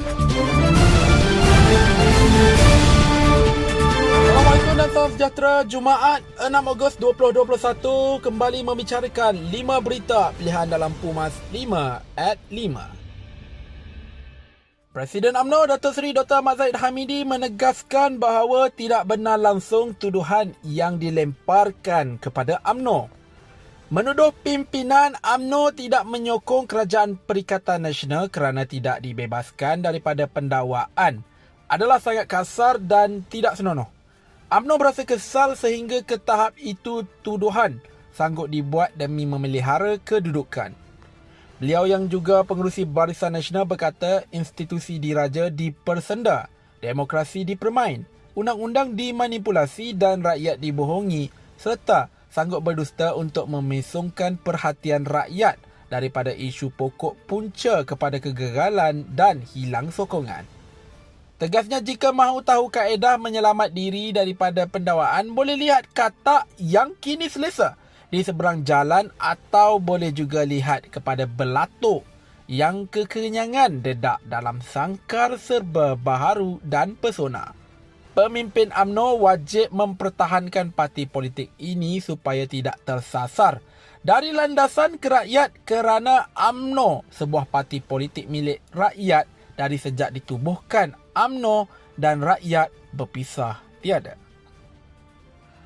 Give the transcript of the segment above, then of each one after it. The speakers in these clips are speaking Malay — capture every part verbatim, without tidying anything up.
Assalamualaikum dan salam sejahtera. Jumaat enam Ogos dua ribu dua puluh satu kembali membicarakan lima berita pilihan dalam Pumas lima at lima. Presiden U M N O Dato' Seri Doktor Ahmad Zahid Hamidi menegaskan bahawa tidak benar langsung tuduhan yang dilemparkan kepada U M N O. Menuduh pimpinan U M N O tidak menyokong kerajaan Perikatan Nasional kerana tidak dibebaskan daripada pendakwaan adalah sangat kasar dan tidak senonoh. U M N O berasa kesal sehingga ke tahap itu tuduhan sanggup dibuat demi memelihara kedudukan. Beliau yang juga pengerusi Barisan Nasional berkata institusi diraja dipersenda, demokrasi dipermain, undang-undang dimanipulasi dan rakyat dibohongi serta sanggup berdusta untuk memesongkan perhatian rakyat daripada isu pokok punca kepada kegagalan dan hilang sokongan. Tegasnya, jika mahu tahu kaedah menyelamat diri daripada pendakwaan, boleh lihat katak yang kini selesa di seberang jalan atau boleh juga lihat kepada belatuk yang kekenyangan dedak dalam sangkar serba baharu dan pesona. Pemimpin U M N O wajib mempertahankan parti politik ini supaya tidak tersasar dari landasan kerakyat kerana U M N O sebuah parti politik milik rakyat dari sejak ditubuhkan U M N O dan rakyat berpisah tiada.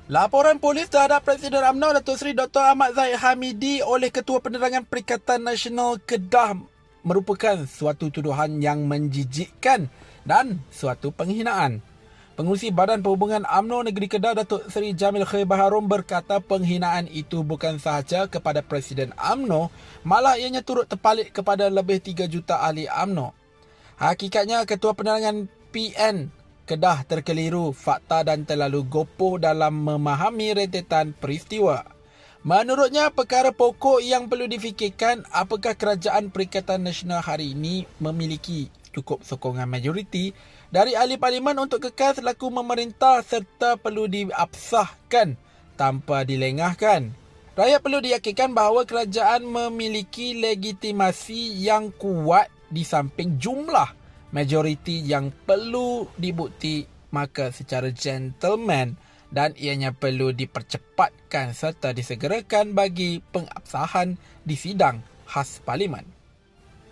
Laporan polis terhadap Presiden U M N O Dato' Seri Doktor Ahmad Zahid Hamidi oleh Ketua Penerangan Perikatan Nasional Kedah merupakan suatu tuduhan yang menjijikkan dan suatu penghinaan. Pengerusi Badan Perhubungan U M N O Negeri Kedah Dato' Seri Jamil Khair Baharom berkata penghinaan itu bukan sahaja kepada Presiden U M N O, malah ianya turut terbalik kepada lebih tiga juta ahli U M N O. Hakikatnya, Ketua Penerangan P N Kedah terkeliru fakta dan terlalu gopoh dalam memahami rentetan peristiwa. Menurutnya, perkara pokok yang perlu difikirkan apakah kerajaan Perikatan Nasional hari ini memiliki cukup sokongan majoriti dari ahli parlimen untuk kekal selaku memerintah serta perlu diabsahkan tanpa dilengahkan. Rakyat perlu diyakinkan bahawa kerajaan memiliki legitimasi yang kuat di samping jumlah majoriti yang perlu dibukti, maka secara gentleman dan ianya perlu dipercepatkan serta disegerakan bagi pengabsahan di sidang khas parlimen.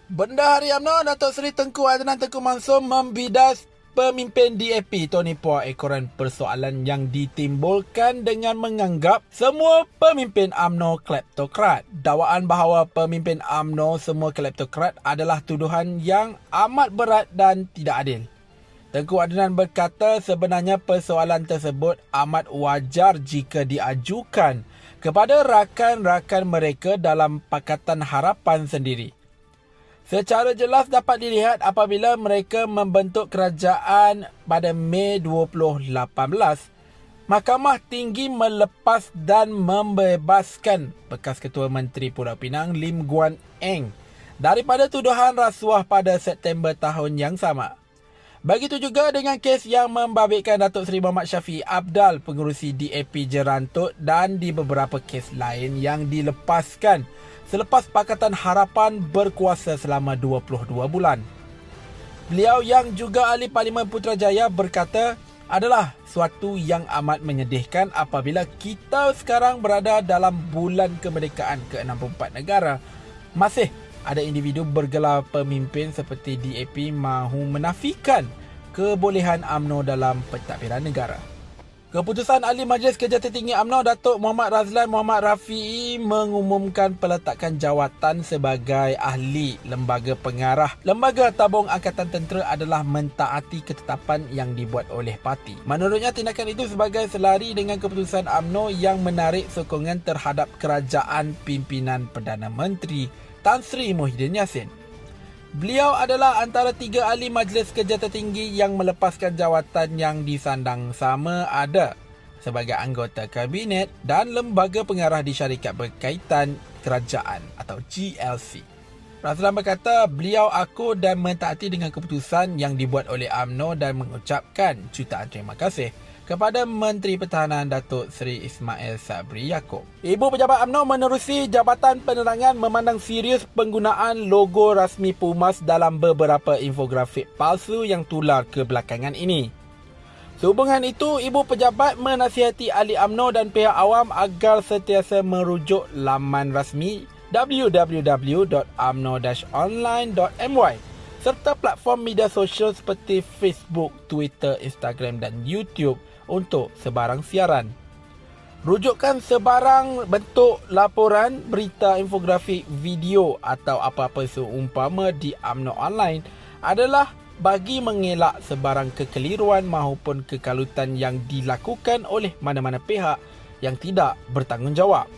Bendahari U M N O Dato' Seri Tengku Adnan Tengku Mansur membidas pemimpin D A P Tony Pua ekoran persoalan yang ditimbulkan dengan menganggap semua pemimpin U M N O kleptokrat. Dakwaan bahawa pemimpin U M N O semua kleptokrat adalah tuduhan yang amat berat dan tidak adil. Tengku Adnan berkata sebenarnya persoalan tersebut amat wajar jika diajukan kepada rakan-rakan mereka dalam Pakatan Harapan sendiri. Secara jelas dapat dilihat apabila mereka membentuk kerajaan pada Mei dua ribu lapan belas, Mahkamah Tinggi melepas dan membebaskan bekas Ketua Menteri Pulau Pinang Lim Guan Eng daripada tuduhan rasuah pada September tahun yang sama. Begitu juga dengan kes yang membabitkan Datuk Seri Muhammad Syafi Abdul, pengerusi D A P Jerantut, dan di beberapa kes lain yang dilepaskan selepas Pakatan Harapan berkuasa selama dua puluh dua bulan. Beliau yang juga ahli Parlimen Putrajaya berkata adalah suatu yang amat menyedihkan apabila kita sekarang berada dalam bulan kemerdekaan ke enam puluh empat negara. Masih ada individu bergelar pemimpin seperti D A P mahu menafikan kebolehan U M N O dalam pentadbiran negara. Keputusan Ahli Majlis Kerja Tertinggi U M N O Datuk Muhammad Razlan Muhammad Rafi'i mengumumkan peletakan jawatan sebagai ahli lembaga pengarah Lembaga Tabung Angkatan Tentera adalah mentaati ketetapan yang dibuat oleh parti. Menurutnya, tindakan itu sebagai selari dengan keputusan U M N O yang menarik sokongan terhadap kerajaan pimpinan Perdana Menteri Tan Sri Muhyiddin Yassin. Beliau adalah antara tiga ahli Majlis Kerja Tertinggi yang melepaskan jawatan yang disandang sama ada sebagai anggota kabinet dan lembaga pengarah di syarikat berkaitan kerajaan atau G L C. Razlan berkata beliau akur dan mentaati dengan keputusan yang dibuat oleh U M N O dan mengucapkan jutaan terima kasih kepada Menteri Pertahanan Datuk Seri Ismail Sabri Yaakob. Ibu Pejabat U M N O menerusi Jabatan Penerangan memandang serius penggunaan logo rasmi Pumas dalam beberapa infografik palsu yang tular kebelakangan ini. Sehubungan itu, Ibu Pejabat menasihati ahli U M N O dan pihak awam agar sentiasa merujuk laman rasmi w w w dot u m n o dash online dot m y serta platform media sosial seperti Facebook, Twitter, Instagram dan YouTube untuk sebarang siaran. Rujukan sebarang bentuk laporan, berita, infografik, video atau apa-apa seumpama di U M N O Online adalah bagi mengelak sebarang kekeliruan maupun kekalutan yang dilakukan oleh mana-mana pihak yang tidak bertanggungjawab.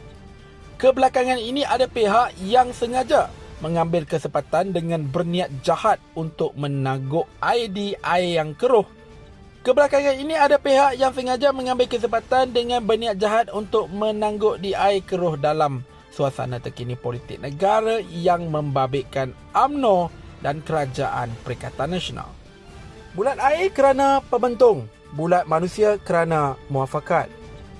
Kebelakangan ini ada pihak yang sengaja mengambil kesempatan dengan berniat jahat untuk menaguk idea yang keruh. Kebelakangan ini ada pihak yang sengaja mengambil kesempatan dengan berniat jahat untuk menangguk di air keruh dalam suasana terkini politik negara yang membabitkan U M N O dan Kerajaan Perikatan Nasional. Bulat air kerana pembentung, bulat manusia kerana muafakat.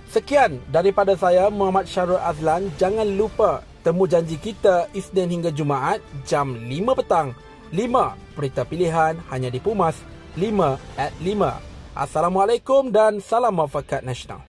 Sekian daripada saya, Muhammad Syarul Azlan. Jangan lupa temu janji kita Isnin hingga Jumaat jam lima petang. lima Berita Pilihan hanya di Pumas lima at lima. Assalamualaikum dan salam muafakat nasional.